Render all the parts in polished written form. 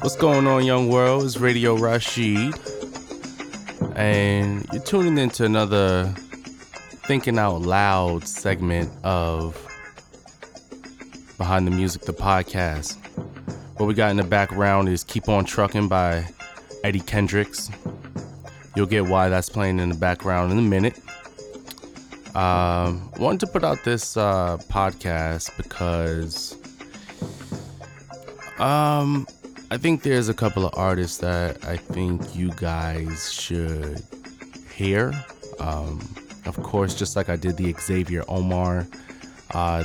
What's going on, young world? It's Radio Rashid, and you're tuning into another Thinking Out Loud segment of Behind the Music, the podcast. What we got in the background is Keep On Truckin' by Eddie Kendricks. You'll get why that's playing in the background in a minute. Wanted to put out this podcast because I think there's a couple of artists that I think you guys should hear. Of course, just like I did the Xavier Omar,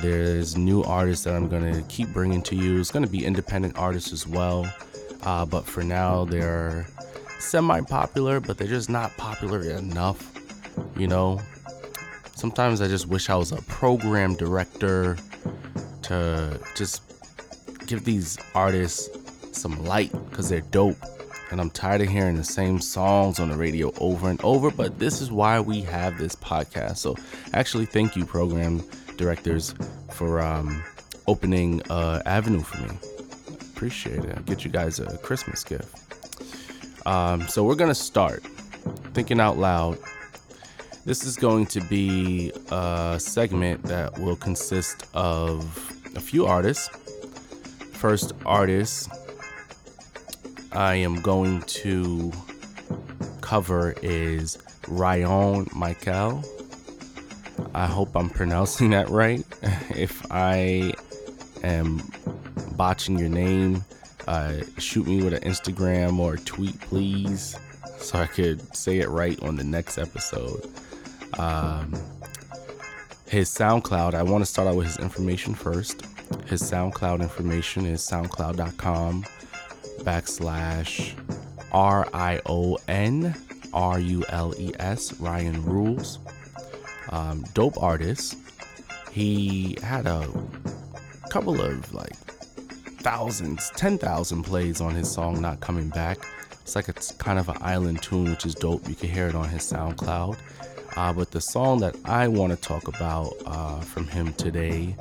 there's new artists that I'm going to keep bringing to you. It's going to be independent artists as well. But for now, they're semi-popular, but they're just not popular enough. You know, sometimes I just wish I was a program director to just give these artists some light, because they're dope. And I'm tired of hearing the same songs on the radio over and over, but this is why we have this podcast. So actually, thank you, program directors, for opening an avenue for me. Appreciate it. I'll get you guys a Christmas gift. So we're going to start Thinking Out Loud. This is going to be a segment that will consist of a few artists. First artist I am going to cover is Rayon Michael. I hope I'm pronouncing that right. If I am botching your name, shoot me with an Instagram or a tweet, please, so I could say it right on the next episode. His SoundCloud, I want to start out with his information first. His SoundCloud information is soundcloud.com/RION RULES, Ryan Rules. Dope artist. He had a couple of like thousands, 10,000 plays on his song Not Coming Back. It's like it's kind of an island tune, which is dope. You can hear it on his SoundCloud. But the song that I want to talk about from him today,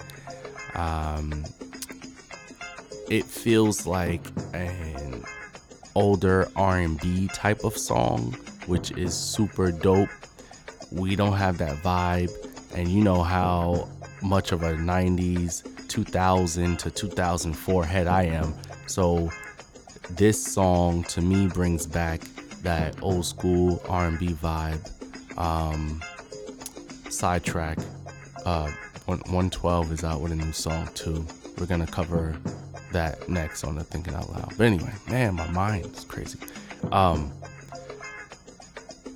it feels like an older R&B type of song, which is super dope. We don't have that vibe. And you know how much of a 90s, 2000 to 2004 head I am. So this song to me brings back that old school R&B vibe. Sidetrack, 112 is out with a new song too. We're going to cover that next on the Thinking Out Loud. But anyway, man, my mind is crazy.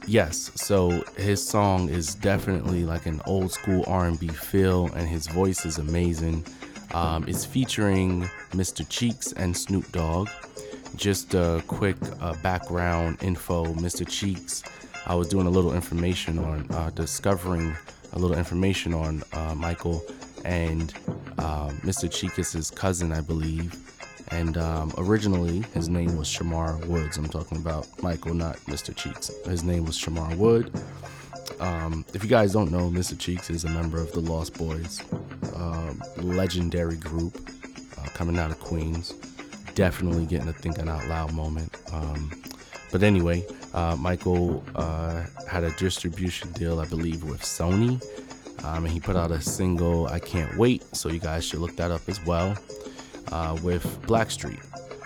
Yes, so his song is definitely like an old school R&B feel, and his voice is amazing. It's featuring Mr. Cheeks and Snoop Dogg. Just a quick background info. Mr. Cheeks, I was doing a little information on discovering a little information on Michael, and Mr. Cheeks is his cousin, I believe, and originally his name was Shamar Woods. I'm talking about Michael, not Mr. Cheeks. His name was Shamar Wood. If you guys don't know, Mr. Cheeks is a member of the Lost Boys, legendary group coming out of Queens. Definitely getting a Thinking Out Loud moment. But anyway, Michael had a distribution deal, I believe, with Sony. And he put out a single, I Can't Wait, so you guys should look that up as well, with Blackstreet.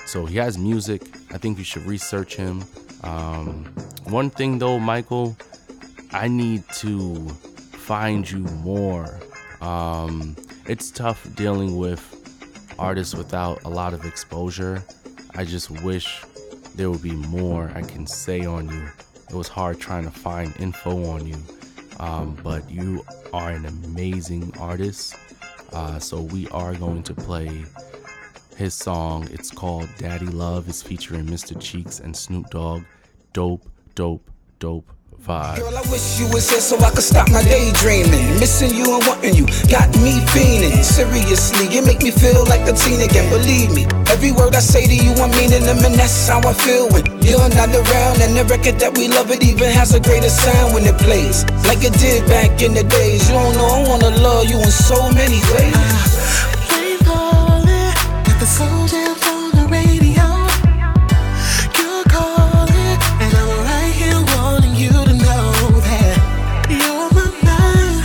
So he has music. I think you should research him. One thing, though, Michael, I need to find you more. It's tough dealing with artists without a lot of exposure. I just wish there would be more I can say on you. It was hard trying to find info on you. But you are an amazing artist, so we are going to play his song. It's called Daddy Love. It's featuring Mr. Cheeks and Snoop Dogg. Dope, dope, dope 5. Girl, I wish you was here so I could stop my daydreaming. Missing you and wanting you got me fiending. Seriously, you make me feel like a teen again. Believe me, every word I say to you, I'm meaning them, and that's how I feel when you're not around. And the record that we love, it even has a greater sound when it plays, like it did back in the days. You don't know I wanna love you in so many ways. Play baller at the slow jam on the radio. You're calling, and I'm right here wanting you to know that you're my man.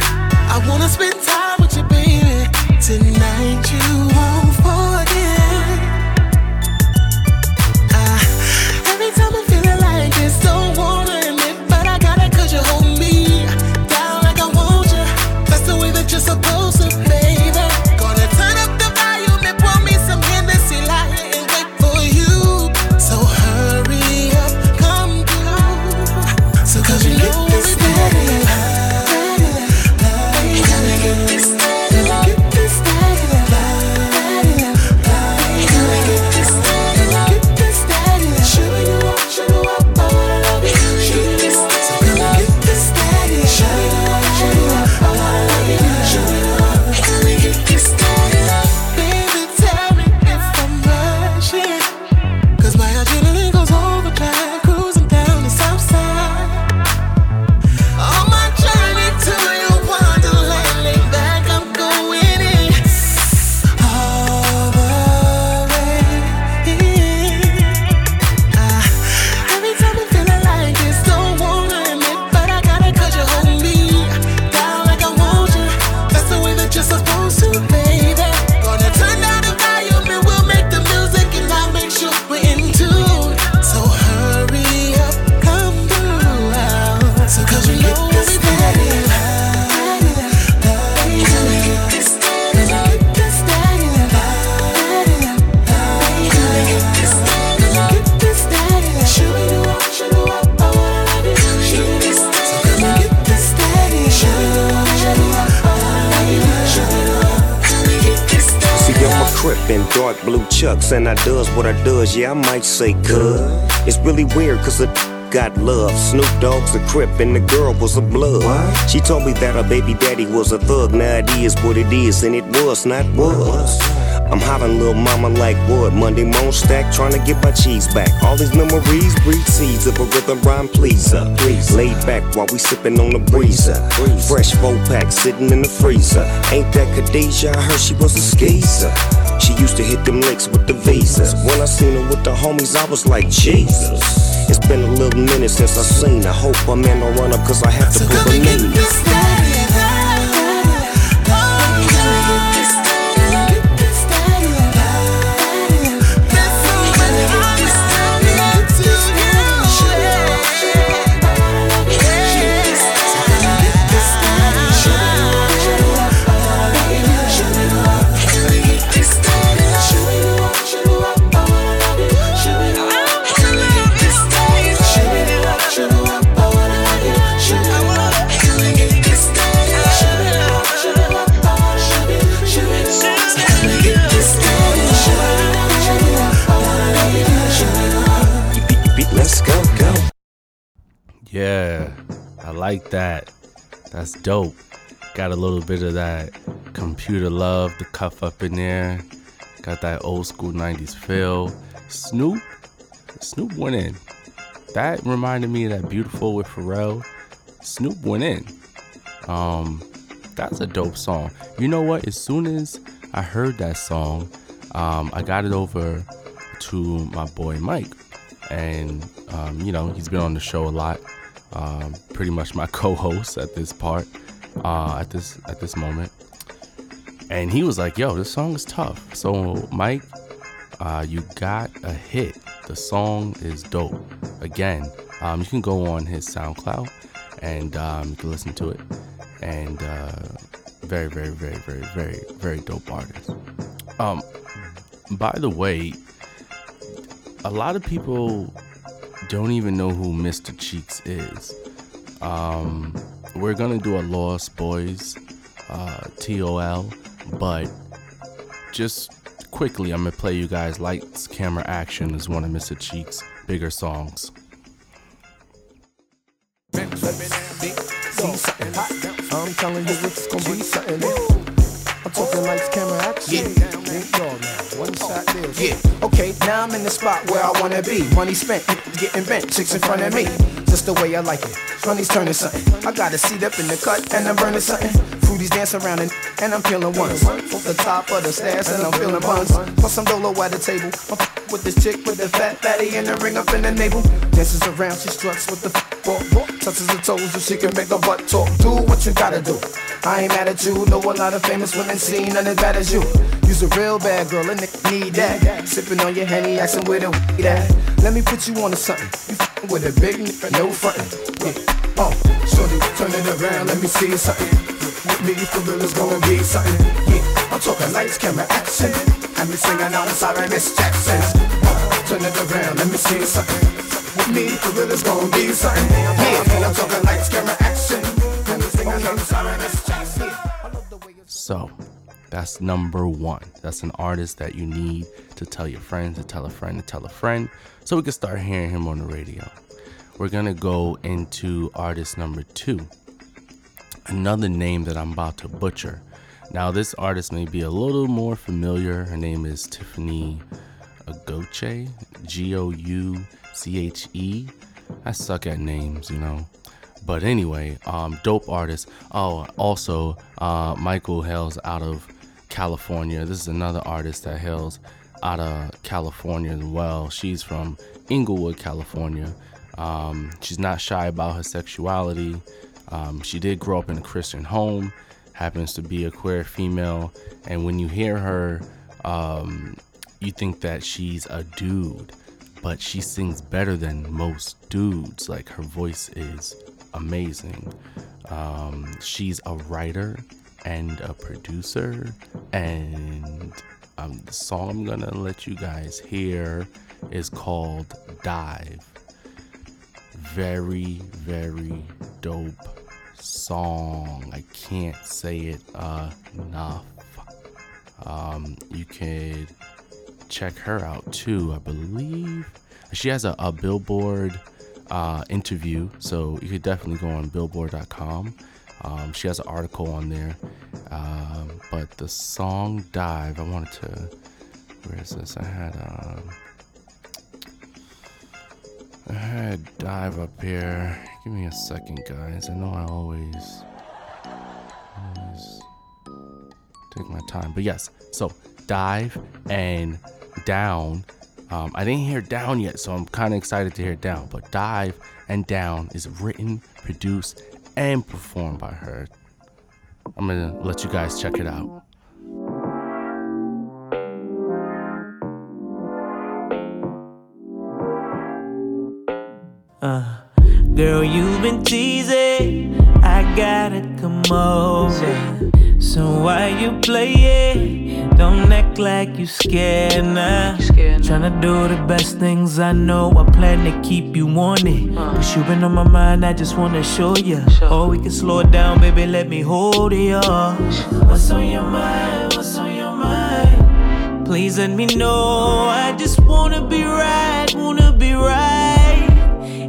I wanna spend time with you, baby. Tonight you won't forget. Every time I'm feeling like this, don't wanna admit, but I gotta, 'cause you hold me down like I want you. That's the way that you're supposed to, baby. Gonna turn up the volume and pour me some Hennessy, lie and wait for you. So hurry up, come through. So 'cause you know it's better. You gotta get this better. Get this better. You gotta get this better. Get this better. Show you up, I wanna love you. Show you this better. Get this better. Show you up, I wanna love you. Show you up. You gotta get this better. Baby, tell me if I'm rushing, 'cause my adrenaline goes overdrive, cruising down the south side. On my journey to your wonderland, lay back, I'm going in all the way in. Every time I'm feeling like this, don't wanna admit, but I gotta, 'cause you hold me down like I want you. That's the way that you're supposed to, baby. Gonna turn down the volume and we'll make the music, and I'll make sure we're in tune. So hurry up, come through. So 'cause you know it's better. You gotta get this better. Get this better. You gotta get this better. Get this better. Show you up, I wanna love you. Show you this better. So 'cause you get this better. Show you up, I wanna love you. Show you up, gotta get this better. See, I'm a crip in dark blue chucks, and I does what I does, yeah, I might say cuz. It's really weird, 'cause the got love. Snoop Dogg's a crip, and the girl was a blood. She told me that her baby daddy was a thug, now it is what it is, and it was not was. I'm hollering little mama like wood, Monday moan stack, trying to get my cheese back. All these memories breed seeds of a rhythm rhyme pleaser. Laid back while we sipping on the breezer. Fresh 4-pack sitting in the freezer. Ain't that Khadijah? I heard she was a skeezer. She used to hit them licks with the visas. When I seen her with the homies, I was like, Jesus. It's been a little minute since I seen her. Hope I'm in the run up, 'cause I have to put her name. Let's go. Yeah, I like that. That's dope. Got a little bit of that computer love, the cuff up in there. Got that old school 90s feel. Snoop went in. That reminded me of that Beautiful with Pharrell. Snoop went in. That's a dope song. You know what? As soon as I heard that song, I got it over to my boy Mike. And, you know, he's been on the show a lot, pretty much my co-host at this part, at this moment. And he was like, yo, this song is tough. So, Mike, you got a hit. The song is dope. Again, you can go on his SoundCloud and you can listen to it. And very, very, very, very, very, very dope artist. By the way, a lot of people don't even know who Mr. Cheeks is. We're going to do a Lost Boys, TOL, but just quickly, I'm going to play you guys Lights, Camera, Action is one of Mr. Cheeks' bigger songs. I'm telling you it's gonna be something. I'm talking lights, camera, action. One shot deal. Yeah. Okay, now I'm in the spot where I wanna be. Money spent, getting bent, chicks in front of me. Just the way I like it. Money's turning something. I got a seat up in the cut and I'm burning something. Fruities dance around and I'm peeling ones. Off the top of the stairs and I'm feeling buns. Plus I'm dolo at the table. I'm with this chick with the fat fatty and the ring up in the navel. Dances around, she struts with the ball. Touches her toes so she can make her butt talk. Do what you gotta do. I ain't mad at you. Know a lot of famous women seen none as bad as you. You's a real bad girl and nigga need that. Sipping on your Henny, asking where the weed at. Let me put you on to something. You f***ing with a big nigga, no frontin'. Yeah. Shorty, turn it around, let me see something. With me, for real, it's gonna be something. Yeah. I'm talking lights, camera, action. And me singing, I'm sorry, Miss Jackson. Turn it around, let me see something. With me, for real, it's gonna be something. Yeah. I'm talking lights, camera, action. And me singing, I'm sorry, Miss Jackson. So. That's number one. That's an artist that you need to tell your friends, to tell a friend, so we can start hearing him on the radio. We're going to go into artist number two. Another name that I'm about to butcher. Now, this artist may be a little more familiar. Her name is Tiffany Gouche, Gouche. I suck at names, you know. But anyway, dope artist. Oh, also, Michael Hales out of California. This is another artist that hails out of California as well. She's from Inglewood, California. She's not shy about her sexuality. She did grow up in a Christian home, happens to be a queer female. And when you hear her, you think that she's a dude, but she sings better than most dudes. Like, her voice is amazing. She's a writer and a producer, and the song I'm gonna let you guys hear is called Dive. Very, very dope song. I can't say it enough. You could check her out too. I believe she has a Billboard interview, so you could definitely go on billboard.com. She has an article on there, but the song Dive, I wanted to, where is this? I had Dive up here. Give me a second, guys. I know I always take my time, but yes, so Dive and Down. I didn't hear Down yet, so I'm kind of excited to hear Down. But Dive and Down is written, produced, and performed by her. I'm going to let you guys check it out. Girl, you've been teasing. I gotta come over. So why you playing? Don't act like you scared now. Tryna do the best things I know. I plan to keep you on it. Cause you been on my mind, I just wanna show ya. Or we can slow it down, baby, let me hold it all. What's on your mind? What's on your mind? Please let me know. I just wanna be right, wanna be right.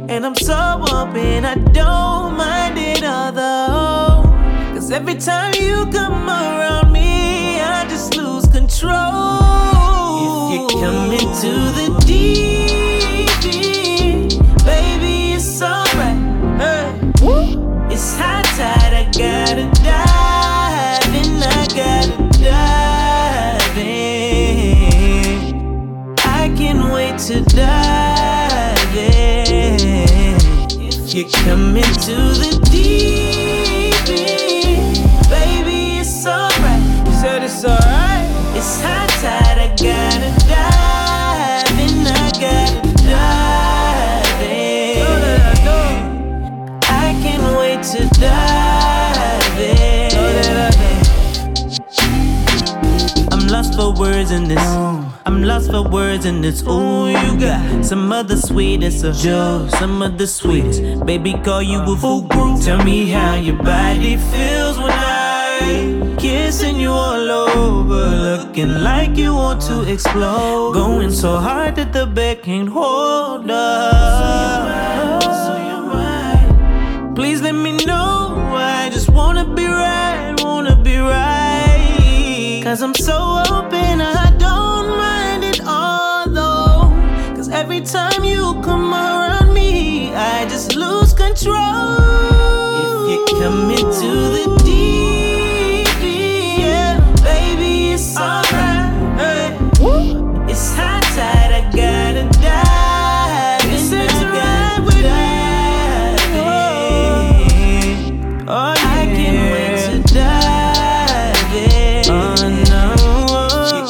And I'm so open, I don't mind it although. Cause every time you come around me, I just lose control. If you come into the deep, baby, it's alright. It's high tide, I gotta dive in, I gotta dive in. I can't wait to dive in. If you come into the deep, baby, it's alright. You said it's alright. It's high tide, I gotta dive in, I gotta dive in. I can't wait to dive in. I'm lost for words in this. I'm lost for words in this. Ooh, you got some other sweetest of yours, some of the sweetest. Baby, call you a fool group. Tell me how your body feels when I kissing you all over, looking like you want to explode. Going so hard that the bed can't hold up. So your mind, Please let me know. I just wanna be right. 'Cause I'm so open, I don't mind it all though. 'Cause every time you come around me, I just lose control. If you come into the deep, yeah, baby, it's alright. Hey. It's high tide, I gotta dive. This is right with me. Oh, yeah. I can't wait to dive in. Oh no, oh,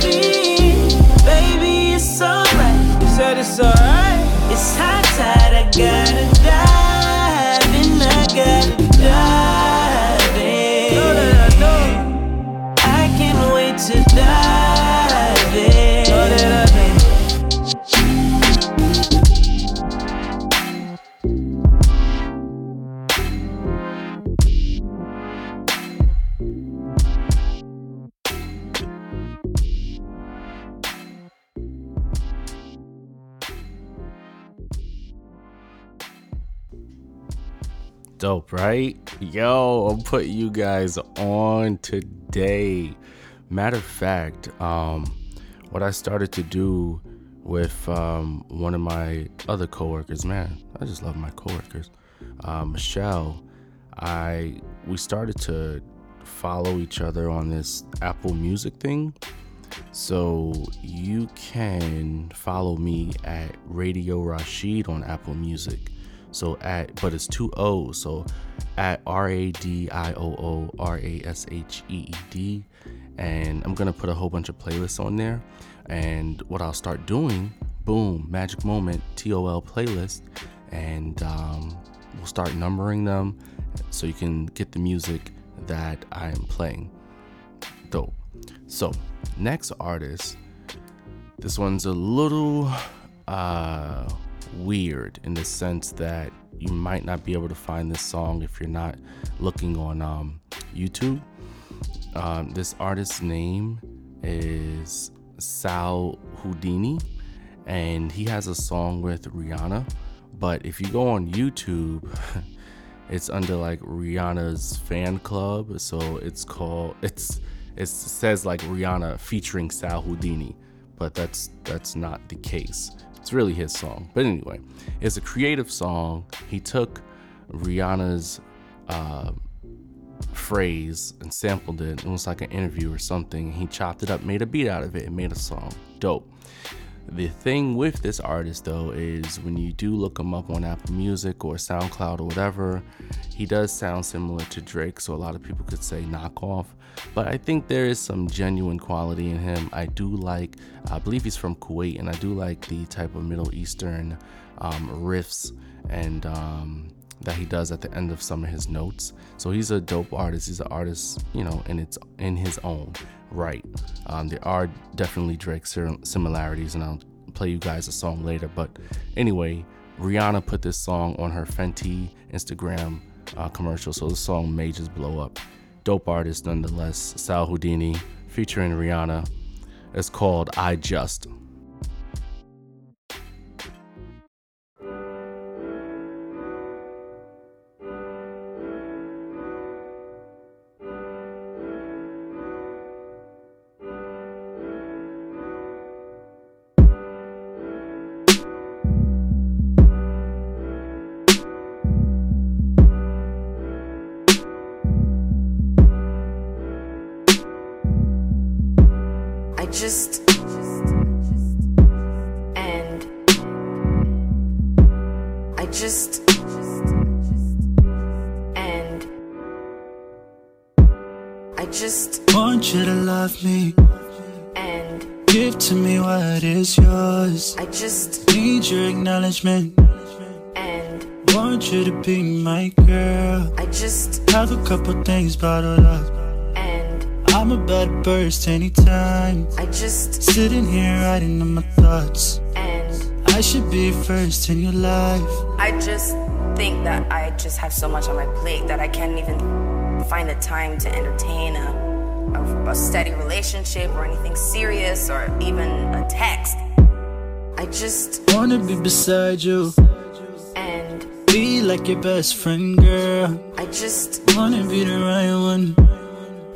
deep, baby, it's alright. You said it's alright. It's high tide, I gotta dive in. I gotta dive in. Know that I know. I can't wait to dive in. Know that I dope, right? Yo, I'm putting you guys on today. Matter of fact, what I started to do with one of my other coworkers, man, I just love my coworkers, Michelle. We started to follow each other on this Apple Music thing. So you can follow me at Radio Rashid on Apple Music. So but it's two O's. So at RADIOO RASHEED. And I'm going to put a whole bunch of playlists on there. And what I'll start doing, boom, magic moment, TOL playlist. And we'll start numbering them so you can get the music that I am playing. Dope. So next artist, this one's a little... weird in the sense that you might not be able to find this song if you're not looking on YouTube. This artist's name is Sal Houdini, and he has a song with Rihanna. But if you go on YouTube, it's under like Rihanna's fan club, so it's called it says like Rihanna featuring Sal Houdini, but that's not the case. It's really his song, but anyway, it's a creative song. He took Rihanna's phrase and sampled it. It was like an interview or something. He chopped it up, made a beat out of it, and made a song. Dope. The thing with this artist though is when you do look him up on Apple Music or SoundCloud or whatever, he does sound similar to Drake, so a lot of people could say knockoff, but I think there is some genuine quality in him. I believe he's from Kuwait, and I do like the type of Middle Eastern riffs and that he does at the end of some of his notes. So he's a dope artist. He's an artist, you know, in his own right. There are definitely Drake similarities, and I'll play you guys a song later. But anyway, Rihanna put this song on her Fenty Instagram commercial, so the song may just blow up. Dope artist nonetheless, Sal Houdini featuring Rihanna. It's called I Just. I want you to love me and give to me what is yours. I just need your acknowledgement and want you to be my girl. I just have a couple things bottled up and I'm about to burst anytime. I just sitting here writing on my thoughts and I should be first in your life. I just think that I just have so much on my plate that I can't even find the time to entertain a steady relationship or anything serious or even a text. I just wanna be beside you be like your best friend, girl. I just wanna be the right one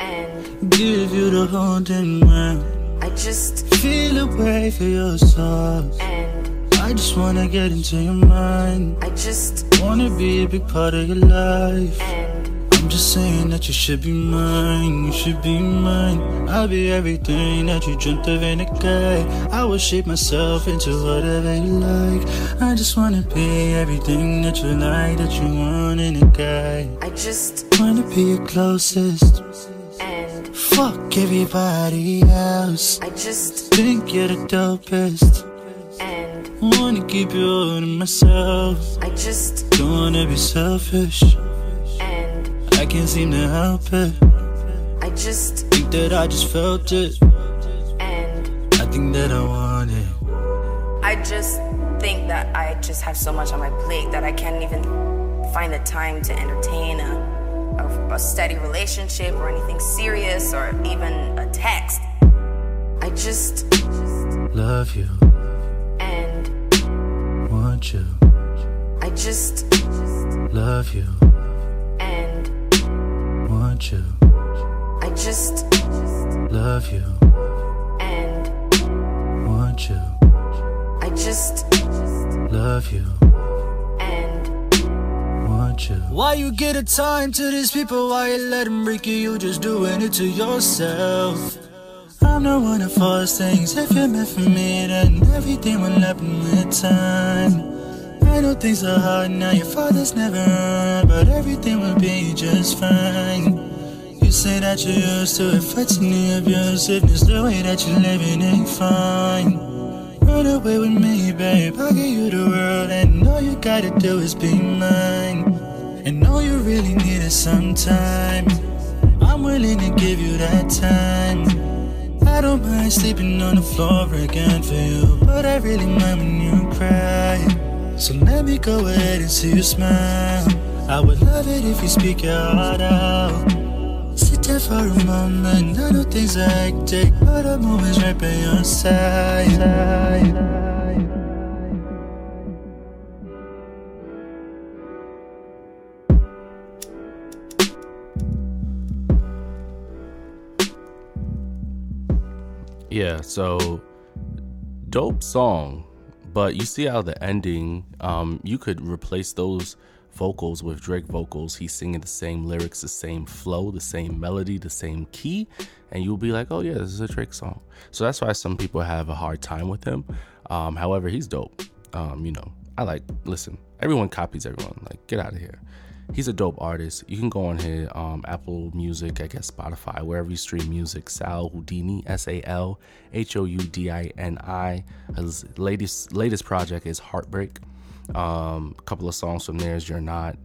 and give you the whole damn world. I just feel a way for your soul, and I just wanna get into your mind. I just wanna be a big part of your life, and I'm just saying that you should be mine. You should be mine. I'll be everything that you dreamt of in a guy. I will shape myself into whatever you like. I just wanna be everything that you like, that you want in a guy. I just wanna be your closest, and fuck everybody else. I just think you're the dopest, and wanna keep you all to myself. I just don't wanna be selfish, and I can't seem to help it. I just think that I just felt it, and I think that I want it. I just think that I just have so much on my plate that I can't even find the time to entertain a steady relationship or anything serious or even a text. I just love you and want you. I just love you and want you. I just love you and want you. I just love you and want you. Why you get a time to these people? Why you let them break you? You just doing it to yourself. I'm not one to force things. If you're meant for me, then everything will happen with time. I know things are hard now, your father's never around, but everything will be just fine. You say that you're used to it, fighting the abusiveness, the way that you're living ain't fine. Run away with me, babe, I'll give you the world, and all you gotta do is be mine. And all you really need is some time. I'm willing to give you that time. I don't mind sleeping on the floor again for you, but I really mind when you cry. So let me go ahead and see you smile. I would love it if you speak your heart out. Sit there for a moment, I know things are hectic, but I'm always right by your side. Yeah, so dope song, but you see how the ending, you could replace those vocals with Drake vocals. He's singing the same lyrics, the same flow, the same melody, the same key, and you'll be like, oh yeah, this is a Drake song. So that's why some people have a hard time with him. However, he's dope. You know, listen, everyone copies everyone. Like, get out of here. He's a dope artist. You can go on here, Apple Music, I guess Spotify, wherever you stream music. Sal Houdini, SalHoudini. His latest project is Heartbreak. A couple of songs from there is You're Not,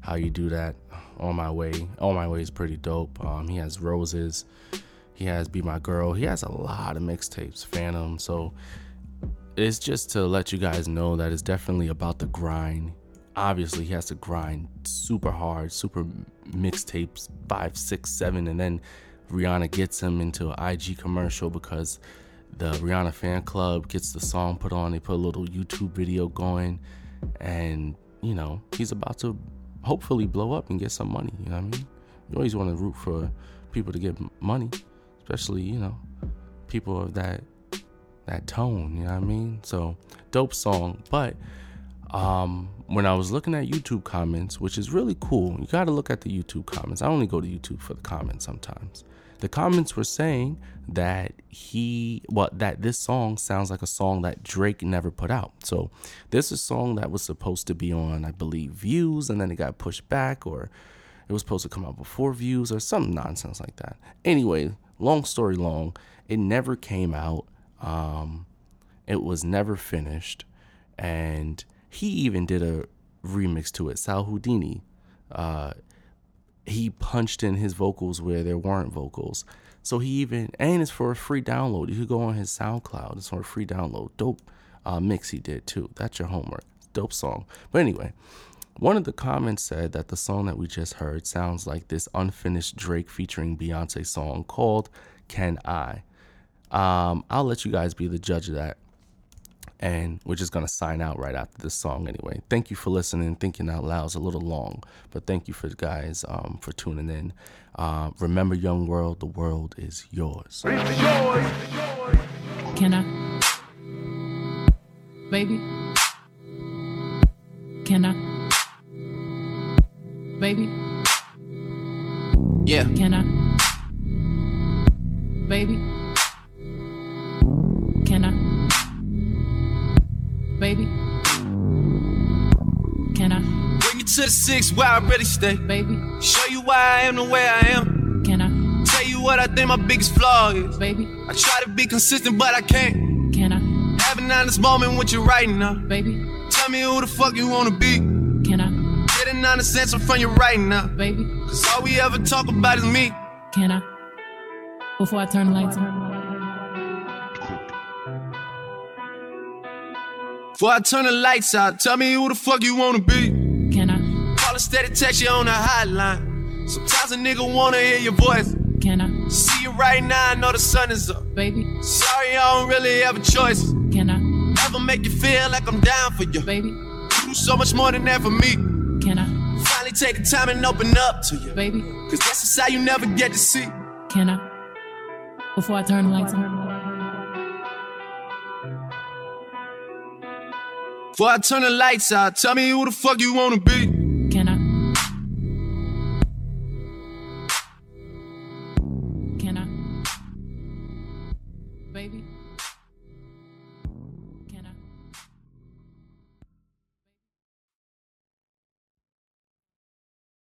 How You Do That, On My Way. On My Way is pretty dope. He has Roses. He has Be My Girl. He has a lot of mixtapes, Phantom. So it's just to let you guys know that it's definitely about the grind. Obviously, he has to grind super hard, super mixtapes, 5, 6, 7, and then Rihanna gets him into an IG commercial because the Rihanna fan club gets the song put on. They put a little YouTube video going, and, you know, he's about to hopefully blow up and get some money, you know what I mean? You always want to root for people to get money, especially, you know, people of that tone, you know what I mean? So, dope song, but when I was looking at YouTube comments, which is really cool, you got to look at the YouTube comments. I only go to YouTube for the comments sometimes. The comments were saying that that this song sounds like a song that Drake never put out. So this is a song that was supposed to be on, I believe, Views, and then it got pushed back, or it was supposed to come out before Views or some nonsense like that. Anyway, long story long, it never came out. It was never finished, and he even did a remix to it. Sal Houdini, he punched in his vocals where there weren't vocals. So and it's for a free download. You could go on his SoundCloud. It's for a free download. Dope mix he did too. That's your homework. Dope song. But anyway, one of the comments said that the song that we just heard sounds like this unfinished Drake featuring Beyonce song called Can I? I'll let you guys be the judge of that. And we're just going to sign out right after this song anyway. Thank you for listening. Thinking Out Loud is a little long, but thank you for guys for tuning in. Remember, young world, the world is yours. It's yours. Can I? Baby? Can I? Baby? Yeah. Can I? Baby? Can I? Baby, can I bring you to the six where I really stay? Baby, show you why I am the way I am. Can I tell you what I think my biggest flaw is? Baby, I try to be consistent, but I can't. Can I have an honest moment with you right now? Baby, tell me who the fuck you wanna be. Can I get an honest answer from you right now? Baby, cause all we ever talk about is me. Can I, before I turn the lights on? Before I turn the lights out, tell me who the fuck you wanna be. Can I call instead of text you on the hotline? Sometimes a nigga wanna hear your voice. Can I see you right now? I know the sun is up, baby. Sorry, I don't really have a choice. Can I ever make you feel like I'm down for you, baby? You do so much more than that for me. Can I finally take the time and open up to you, baby? Cause that's a side you never get to see. Can I, before I turn the lights on? Before I turn the lights out, tell me who the fuck you wanna be.